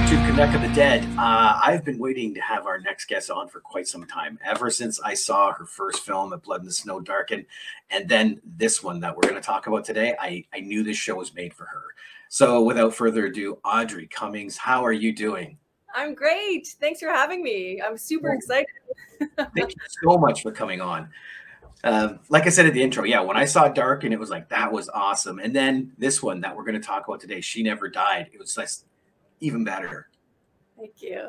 Welcome to Connect of the Dead. I've been waiting to have our next guest on for quite some time, ever since I saw her first film at Blood in the Snow, Darken, and then this one that we're going to talk about today. I knew this show was made for her. So without further ado, Audrey Cummings, how are you doing? I'm great. Thanks for having me. I'm super excited. Thank you so much for coming on. Like I said at the intro, when I saw Darken, it was like, that was awesome. And then this one that we're going to talk about today, She Never Died, it was like, even better. Thank you.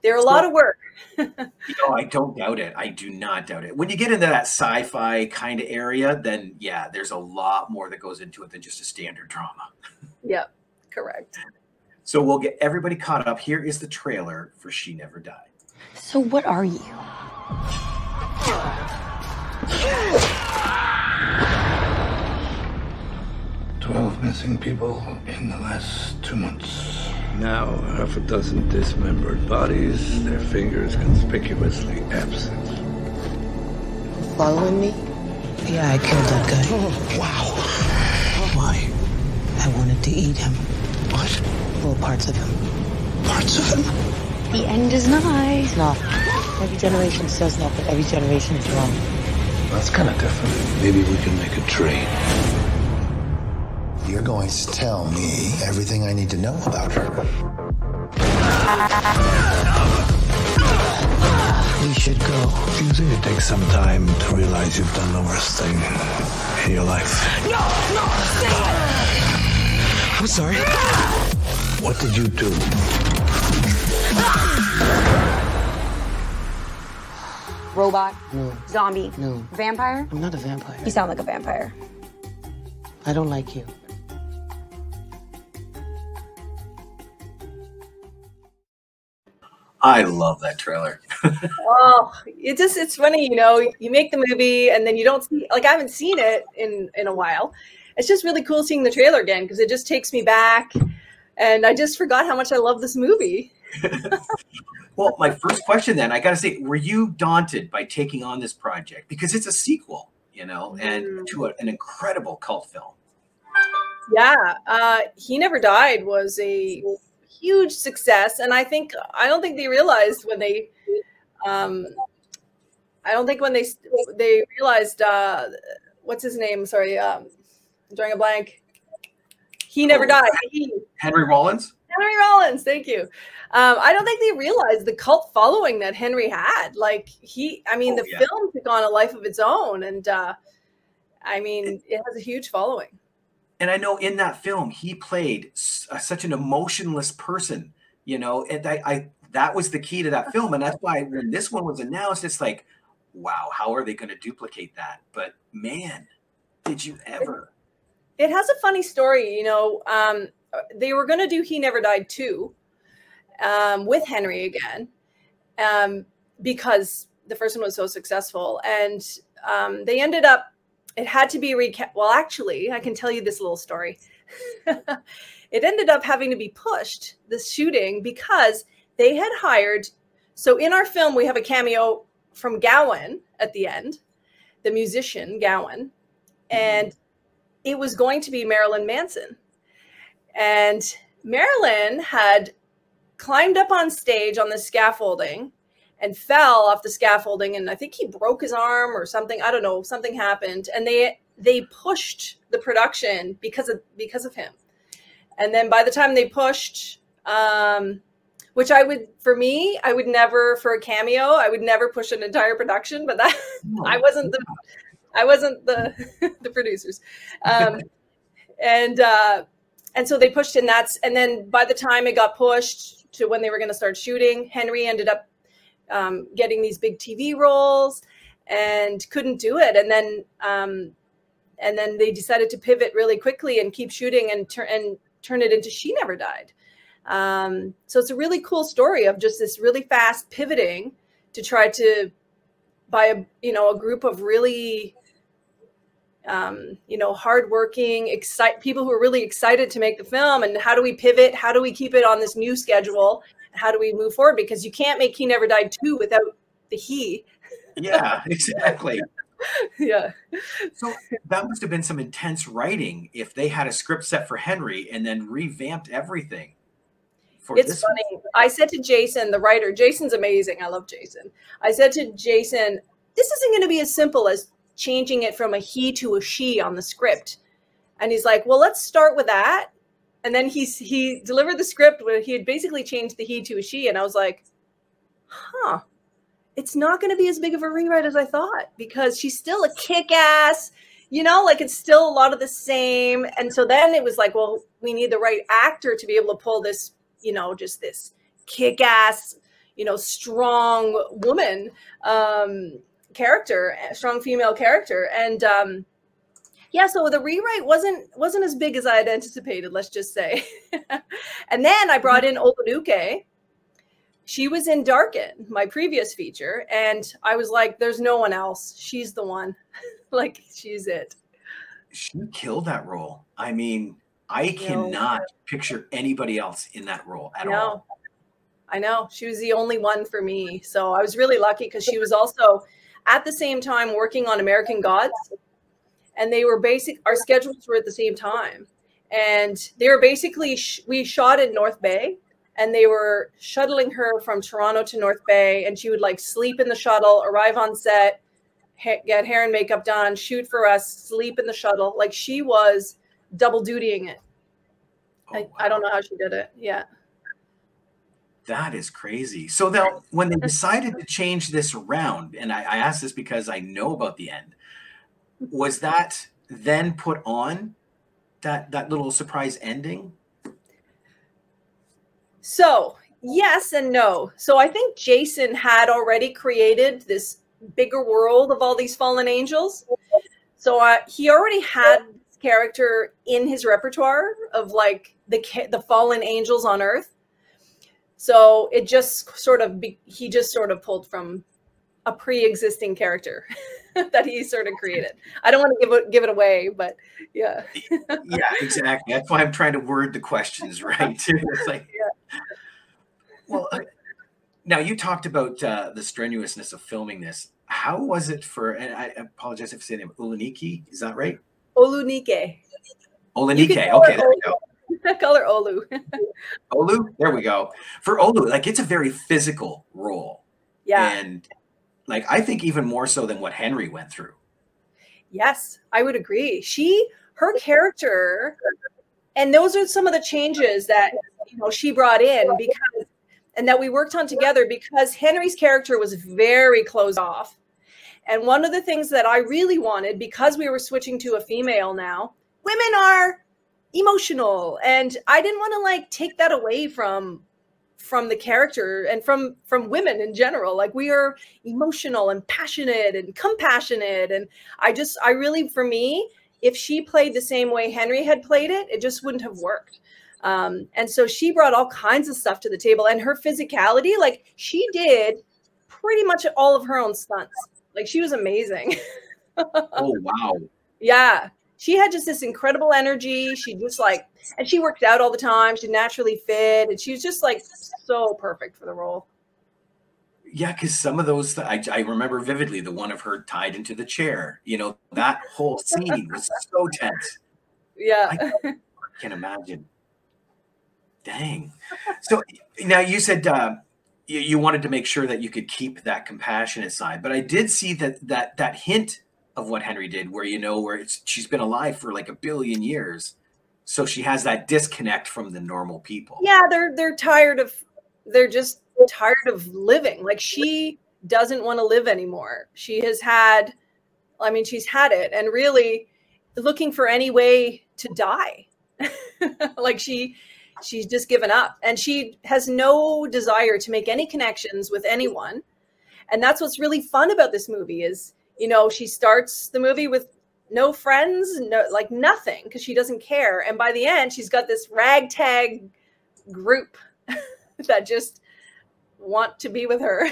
They're a lot of work. I don't doubt it. I do not doubt it. When you get into that sci-fi kind of area, then there's a lot more that goes into it than just a standard drama. Yep, correct. So we'll get everybody caught up. Here is the trailer for She Never Died. So what are you? Twelve missing people in the last 2 months. Now, half a dozen dismembered bodies, their fingers conspicuously absent. Following me? Yeah, I killed that guy. Oh, wow. Why? I wanted to eat him. What? Well, parts of him. Parts of him? The end is nigh. It's not. Every generation says that, but every generation is wrong. That's kind of different. Maybe we can make a trade. You're going to tell me everything I need to know about her. We should go. Usually it takes some time to realize you've done the worst thing in your life. No, no, stay here. I'm sorry. What did you do? Robot? No. Zombie? No. Vampire? I'm not a vampire. You sound like a vampire. I don't like you. I love that trailer. Oh, it's funny, you make the movie and then you don't see, I haven't seen it in a while. It's just really cool seeing the trailer again because it just takes me back and I just forgot how much I love this movie. Well, my first question then, I got to say, were you daunted by taking on this project? Because it's a sequel, and to an incredible cult film. Yeah. He Never Died was a huge success, and I don't think they realized when they they realized what's his name, I'm drawing a blank. He Never Died. Henry Rollins, thank you. I don't think they realized the cult following that Henry had. Film took on a life of its own, and it has a huge following. And I know in that film, he played such an emotionless person, and that was the key to that film. And that's why when this one was announced, it's like, wow, how are they going to duplicate that? But man, did you ever. It has a funny story, they were going to do He Never Died 2 with Henry again because the first one was so successful. And they ended up. It had to be recast. Well, actually, I can tell you this little story. It ended up having to be pushed, this shooting, because they had hired. So in our film, we have a cameo from Gowan at the end, the musician Gowan. And it was going to be Marilyn Manson. And Marilyn had climbed up on stage on the scaffolding and fell off the scaffolding, and I think he broke his arm or something. I don't know, something happened, and they pushed the production because of him. And then by the time they pushed, which I would never, for a cameo, I would never push an entire production, but that I wasn't the the producers, and so they pushed, and then by the time it got pushed to when they were going to start shooting, Henry ended up getting these big TV roles and couldn't do it. And then they decided to pivot really quickly and keep shooting and turn it into She Never Died. So it's a really cool story of just this really fast pivoting to try to by a group of really hardworking, people who are really excited to make the film. And how do we pivot? How do we keep it on this new schedule? How do we move forward? Because you can't make He Never Died 2 without the he. Yeah, exactly. Yeah. So that must have been some intense writing if they had a script set for Henry and then revamped everything. It's funny. I said to Jason, the writer, Jason's amazing. I love Jason. I said to Jason, this isn't going to be as simple as changing it from a he to a she on the script. And he's like, well, let's start with that. And then he delivered the script where he had basically changed the he to a she. And I was like, huh, it's not going to be as big of a rewrite as I thought, because she's still a kick-ass, you know, like it's still a lot of the same. And so then it was like, well, we need the right actor to be able to pull this, you know, just this kick-ass, you know, strong woman character, strong female character. And yeah, so the rewrite wasn't as big as I had anticipated, let's just say. And then I brought in Olanuke. She was in Darken, my previous feature, and I was like, there's no one else. She's the one. Like, she's it. She killed that role. I mean, I cannot picture anybody else in that role at all. I know. She was the only one for me. So I was really lucky because she was also at the same time working on American Gods. And they were our schedules were at the same time. And they were basically, we shot in North Bay. And they were shuttling her from Toronto to North Bay. And she would like sleep in the shuttle, arrive on set, get hair and makeup done, shoot for us, sleep in the shuttle. Like she was double dutying it. Oh, wow. I don't know how she did it. Yeah. That is crazy. So now when they decided to change this round, and I asked this because I know about the end, was that then put on that little surprise ending? So yes and no. So I think Jason had already created this bigger world of all these fallen angels. So he already had this character in his repertoire of like the fallen angels on Earth. So it just sort of, he just sort of pulled from a pre-existing character that he sort of created. I don't want to give it away, but yeah. Yeah, exactly. That's why I'm trying to word the questions right too. It's like, yeah. Well, now you talked about the strenuousness of filming this. How was it for? And I apologize if I say the name. Olunike, is that right? Olunike. Olunike. Okay, there we go. Color Olu. Olu, there we go. For Olu, like it's a very physical role. Yeah. And like I think even more so than what Henry went through. Yes, I would agree. Her character, and those are some of the changes that you know she brought in because and that we worked on together because Henry's character was very closed off. And one of the things that I really wanted, because we were switching to a female now, women are emotional, and I didn't want to like take that away from the character and from women in general. Like we are emotional and passionate and compassionate, and I really, for me, if she played the same way Henry had played it, it just wouldn't have worked. And so she brought all kinds of stuff to the table, and her physicality, like she did pretty much all of her own stunts. Like she was amazing. Oh wow. Yeah. She had just this incredible energy. She just like, and she worked out all the time. She naturally fit, and she was just like so perfect for the role. Yeah, because some of those, I remember vividly the one of her tied into the chair. You know, that whole scene was so tense. Yeah. I can imagine. Dang. So now you said you wanted to make sure that you could keep that compassionate side, but I did see that hint of what Henry did, where, you know, where it's, she's been alive for like a billion years. So she has that disconnect from the normal people. Yeah. They're just tired of living. Like she doesn't want to live anymore. She's had it and really looking for any way to die. Like she's just given up, and she has no desire to make any connections with anyone. And that's what's really fun about this movie is, you know, she starts the movie with no friends, no, like nothing, because she doesn't care. And by the end, she's got this ragtag group that just want to be with her.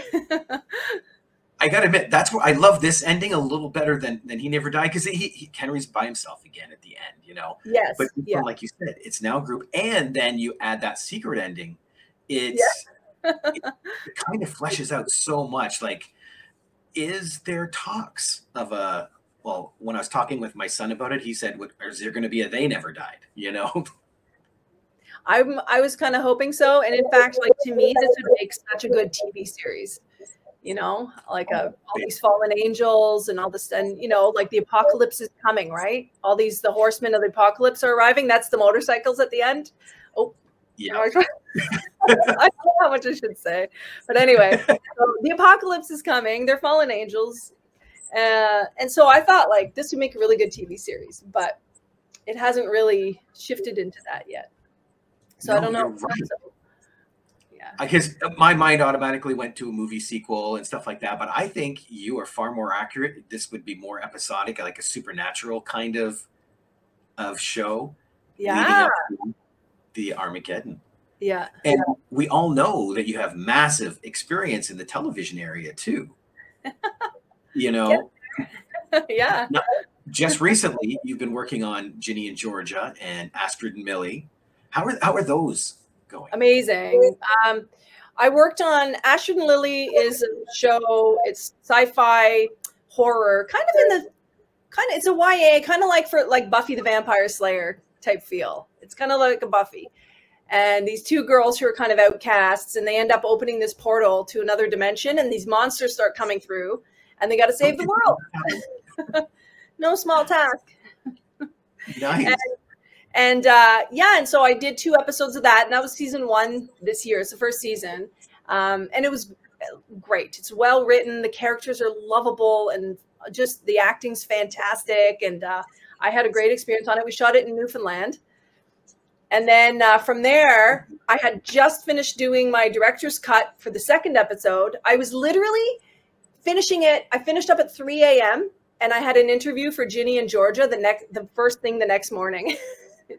I got to admit, that's where I love this ending a little better than He Never Died, because Henry's by himself again at the end, you know? Yes. But yeah, like you said, it's now a group. And then you add that secret ending. It kind of fleshes out so much. Like, is there talks of when I was talking with my son about it, he said, is there going to be a They Never Died, you know? I was kind of hoping so. And in fact, like, to me, this would make such a good TV series, you know, like all these fallen angels and all this, and, you know, like the apocalypse is coming, right? All these, the horsemen of the apocalypse are arriving. That's the motorcycles at the end. Oh, yeah. I don't know how much I should say, but anyway, so the apocalypse is coming. They're fallen angels. And so I thought, like, this would make a really good TV series, but it hasn't really shifted into that yet. So no, I don't know. Right. So, yeah. I guess my mind automatically went to a movie sequel and stuff like that, but I think you are far more accurate. This would be more episodic, like a supernatural kind of show. Yeah. Leading up to the Armageddon. Yeah. And we all know that you have massive experience in the television area too. You know, yeah. Now, just recently, you've been working on Ginny and Georgia and Astrid and Lily. How are those going? Amazing. I worked on Astrid and Lily is a show. It's sci-fi horror, it's a YA, kind of like for like Buffy the Vampire Slayer type feel. It's kind of like a Buffy. And these two girls who are kind of outcasts, and they end up opening this portal to another dimension, and these monsters start coming through. And they got to save the world. No small task. Nice. And so I did 2 episodes of that. And that was season 1 this year. It's the first season. And it was great. It's well written. The characters are lovable. And just the acting's fantastic. And I had a great experience on it. We shot it in Newfoundland. And then from there, I had just finished doing my director's cut for the 2nd episode. I was literally finishing it, I finished up at 3 a.m. and I had an interview for Ginny and Georgia the next morning.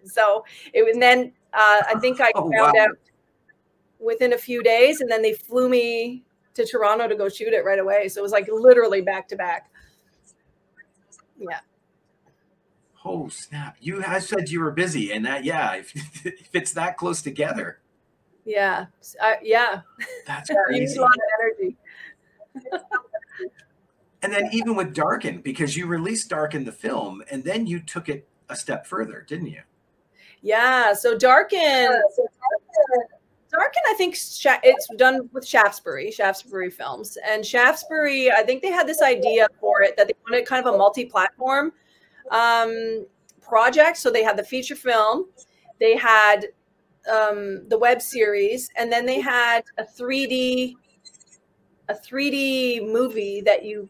So it was, and then I think I found out within a few days, and then they flew me to Toronto to go shoot it right away. So it was like literally back to back. Yeah. Oh snap! I said you were busy, and that if it's that close together. Yeah. Yeah. That's crazy. You need a lot of energy. And then even with Darken, because you released Darken the film, and then you took it a step further, didn't you? Yeah. So Darken, I think it's done with Shaftesbury Films, and Shaftesbury, I think they had this idea for it that they wanted kind of a multi-platform project. So they had the feature film, they had the web series, and then they had a 3D movie that you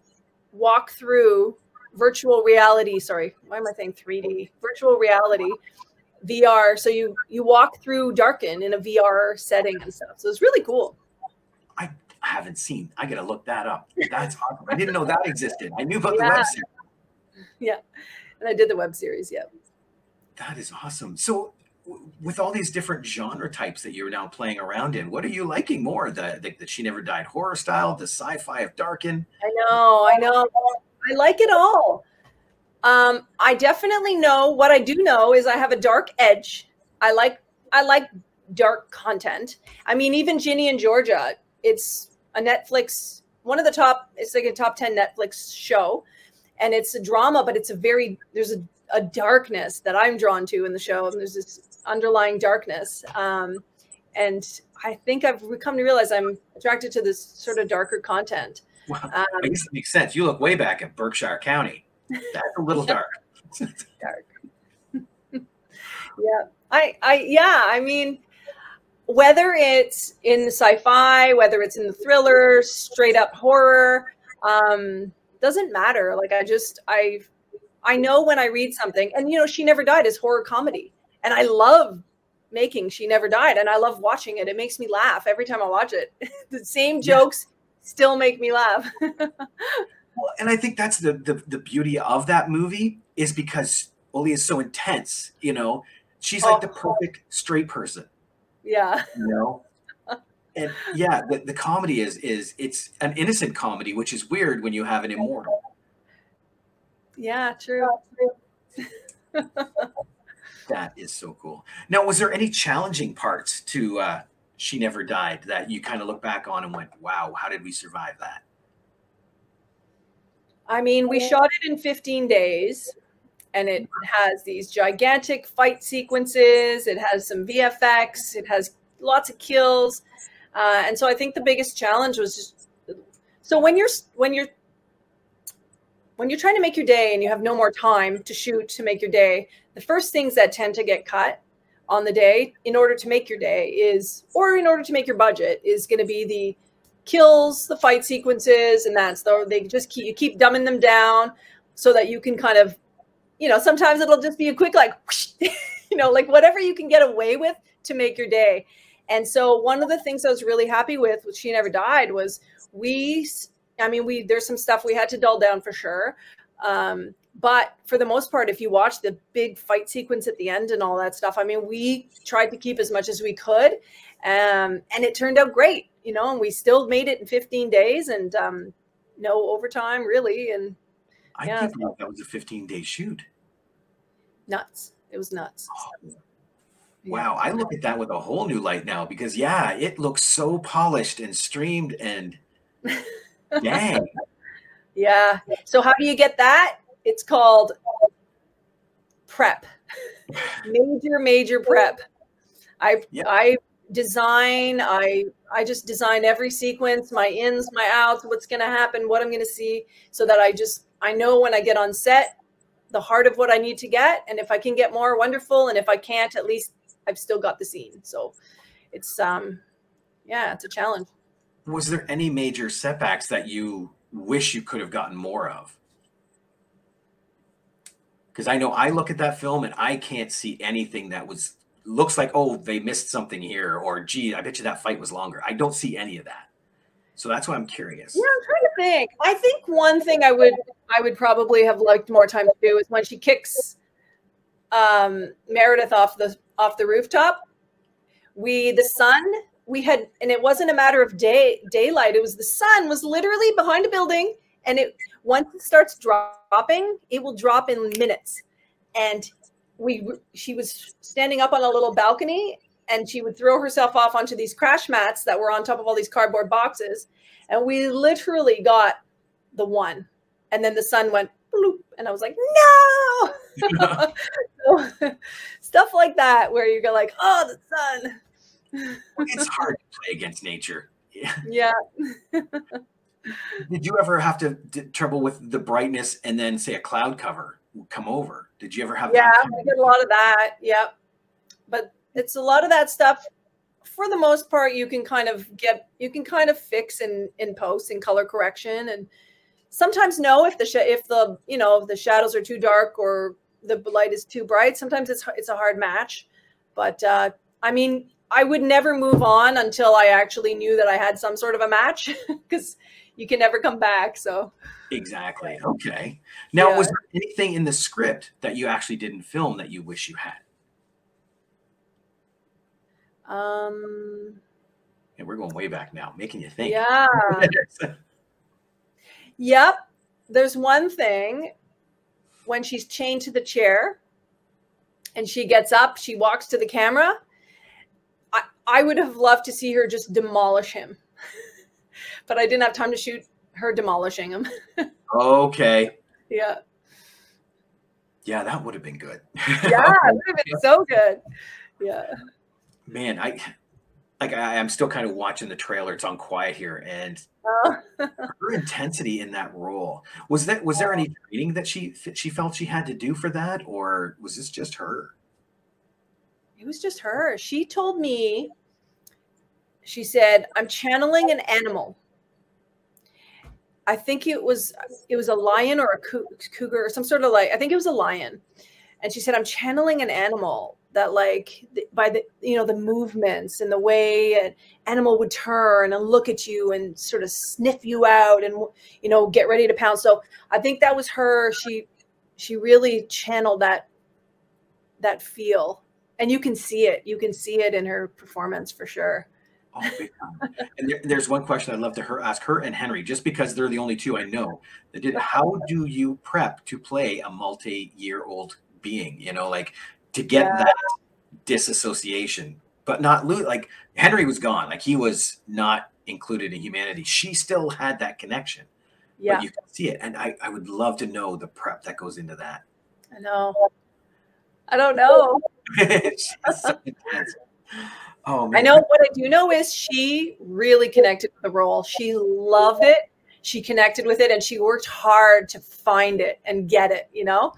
walk through virtual reality. Sorry, why am I saying 3D? Virtual reality, VR. So you walk through Darken in a VR setting and stuff. So it's really cool. I haven't seen. I got to look that up. That's awesome. I didn't know that existed. I knew about the web series. Yeah, and I did the web series, yeah. That is awesome. So with all these different genre types that you're now playing around in, what are you liking more? The She Never Died horror style, the sci-fi of Darken? I know. I like it all. I definitely know, what I do know is I have a dark edge. I like dark content. I mean, even Ginny and Georgia, it's a Netflix, it's like a top 10 Netflix show, and it's a drama, but it's there's a darkness that I'm drawn to in the show, and there's this underlying darkness, and I think I've come to realize I'm attracted to this sort of darker content. Wow, I guess it makes sense. You look way back at Berkshire County. That's a little dark. Yeah, I mean, whether it's in the sci-fi, whether it's in the thriller, straight up horror, doesn't matter. Like I know when I read something, and, you know, She Never Died is horror comedy. And I love making She Never Died, and I love watching it. It makes me laugh every time I watch it. The same jokes still make me laugh. Well, and I think that's the beauty of that movie, is because Oli is so intense, you know. She's like the perfect straight person. Yeah. You know? And yeah, the comedy it's an innocent comedy, which is weird when you have an immortal. Yeah, true. That is so cool. Now, was there any challenging parts to She Never Died that you kind of look back on and went, wow, how did we survive that? I mean, we shot it in 15 days, And it has these gigantic fight sequences. It has some VFX. It has lots of kills. And so I think the biggest challenge was just, so when you're trying to make your day and you have no more time to shoot to make your day, the first things that tend to get cut on the day in order to make your day is, or in order to make your budget, is going to be the kills, the fight sequences, and that's so they just keep, you keep dumbing them down so that you can kind of, you know, sometimes it'll just be a quick, like, whoosh, you know, like whatever you can get away with to make your day. And so one of the things I was really happy with She Never Died was there's some stuff we had to dull down for sure. But for the most part, if you watch the big fight sequence at the end and all that stuff, I mean, we tried to keep as much as we could. And it turned out great, you know, and we still made it in 15 days and no overtime really. And I didn't know that was a 15-day shoot. Nuts. It was nuts. Oh. Wow, I look at that with a whole new light now because, yeah, it looks so polished and streamed and dang. Yeah. So how do you get that? It's called prep. Major prep. I design. I just design every sequence, my ins, my outs, what's going to happen, what I'm going to see, so that I know when I get on set the heart of what I need to get. And if I can get more, wonderful. And if I can't, at least I've still got the scene. So it's, it's a challenge. Was there any major setbacks that you wish you could have gotten more of? Because I know I look at that film and I can't see anything that looks like, oh, they missed something here, or gee, I bet you that fight was longer. I don't see any of that. So that's why I'm curious. Yeah, I'm trying to think. I think one thing I would probably have liked more time to do is when she kicks Meredith off the rooftop. And it wasn't a matter of daylight. It was the sun was literally behind a building, and once it starts dropping, it will drop in minutes. And she was standing up on a little balcony, and she would throw herself off onto these crash mats that were on top of all these cardboard boxes, and we literally got the one. And then the sun went bloop, and I was like, no. So, stuff like that where you go like, oh, the sun. It's hard to play against nature. Yeah. Did you ever have to trouble with the brightness and then say a cloud cover would come over? Did you ever have that? Yeah, I did a lot of that. Yep. But it's a lot of that stuff. For the most part, you can kind of fix in post and color correction, and sometimes if the shadows are too dark or the light is too bright. Sometimes it's a hard match, but I would never move on until I actually knew that I had some sort of a match, because you can never come back. So exactly. Okay. Now, was there anything in the script that you actually didn't film that you wish you had? And we're going way back now, making you think. Yeah. Yep. There's one thing when she's chained to the chair and she gets up, she walks to the camera. I would have loved to see her just demolish him, but I didn't have time to shoot her demolishing him. Okay. Yeah. Yeah, that would have been good. Yeah, it would have been so good. Yeah. Man, I'm still kind of watching the trailer. It's on quiet here, and her intensity in that role was there any training that she felt she had to do for that, or was this just her? It was just her. She told me, she said, I'm channeling an animal. I think it was a lion or a cougar or some sort of like, I think it was a lion. And she said, I'm channeling an animal that like by the, you know, the movements and the way an animal would turn and look at you and sort of sniff you out and, you know, get ready to pounce. So I think that was her. She really channeled that feel. And you can see it. You can see it in her performance for sure. Oh, big time. And there's one question I'd love to ask her and Henry, just because they're the only two I know that did. How do you prep to play a multi-year-old being? You know, like to get that disassociation, but not lose. Like Henry was gone. Like he was not included in humanity. She still had that connection. Yeah, but you can see it, and I would love to know the prep that goes into that. I know. I don't know. Oh, man. I know. What I do know is she really connected with the role. She loved it. She connected with it, and she worked hard to find it and get it, you know?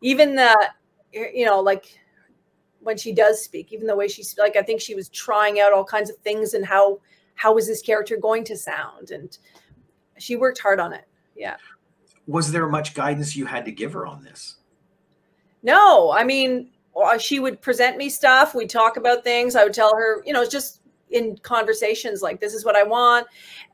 Even the, you know, like when she does speak, even the way she's like, I think she was trying out all kinds of things and how was this character going to sound? And she worked hard on it. Yeah. Was there much guidance you had to give her on this? No, I mean, she would present me stuff. We'd talk about things. I would tell her, you know, just in conversations like, this is what I want,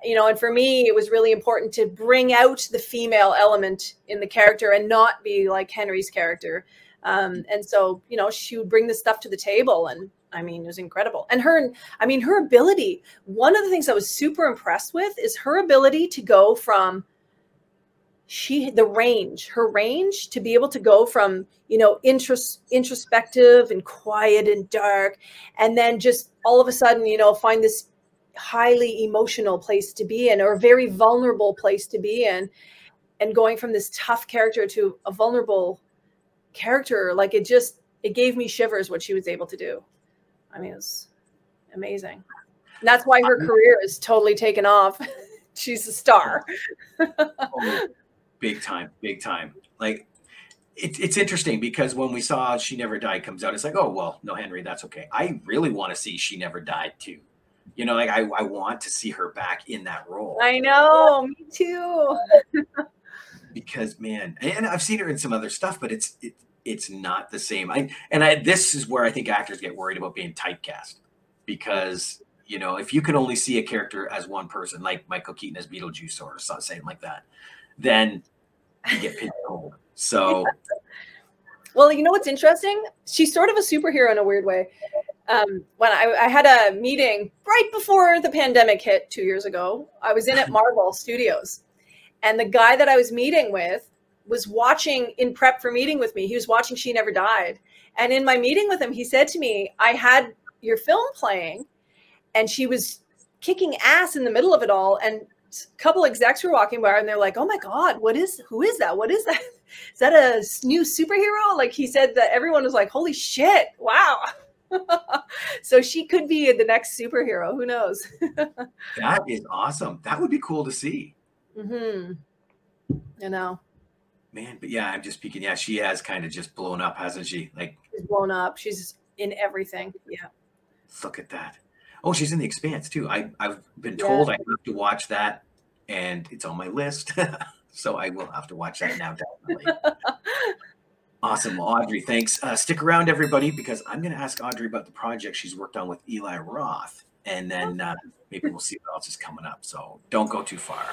you know. And for me, it was really important to bring out the female element in the character and not be like Henry's character. And so, you know, she would bring this stuff to the table. And I mean, it was incredible. And her ability, one of the things I was super impressed with is her ability to go from her range to be able to go from, you know, introspective and quiet and dark, and then just all of a sudden, you know, find this highly emotional place to be in, or a very vulnerable place to be in, and going from this tough character to a vulnerable character. Like, it gave me shivers what she was able to do. I mean, it was amazing. And that's why her career is totally taken off. She's a star. Oh, big time. Like, it's interesting because when we saw She Never Died comes out, it's like, oh, well, no, Henry, that's okay. I really want to see She Never Died too. You know, like I want to see her back in that role. I know, me too. Because, man, and I've seen her in some other stuff, but it's not the same. This is where I think actors get worried about being typecast, because, you know, if you can only see a character as one person, like Michael Keaton as Beetlejuice or something like that, then you get pigeonholed. So, well, you know what's interesting? She's sort of a superhero in a weird way. When I had a meeting right before the pandemic hit 2 years ago, I was in at Marvel Studios, and the guy that I was meeting with was watching, in prep for meeting with me, he was watching She Never Died. And in my meeting with him, he said to me, I had your film playing, and she was kicking ass in the middle of it all. And a couple execs were walking by, and they're like, oh my God, who is that? What is that? Is that a new superhero? Like, he said that everyone was like, holy shit, wow. So she could be the next superhero. Who knows? That is awesome. That would be cool to see. Mm-hmm. You know. Man, but yeah, I'm just peeking. Yeah, she has kind of just blown up, hasn't she? Like, she's blown up. She's in everything. Yeah. Look at that. Oh, she's in The Expanse too. I've been told I have to watch that, and it's on my list. So I will have to watch that now, definitely. Awesome, Audrey. Thanks. Stick around, everybody, because I'm going to ask Audrey about the project she's worked on with Eli Roth, and then maybe we'll see what else is coming up. So don't go too far.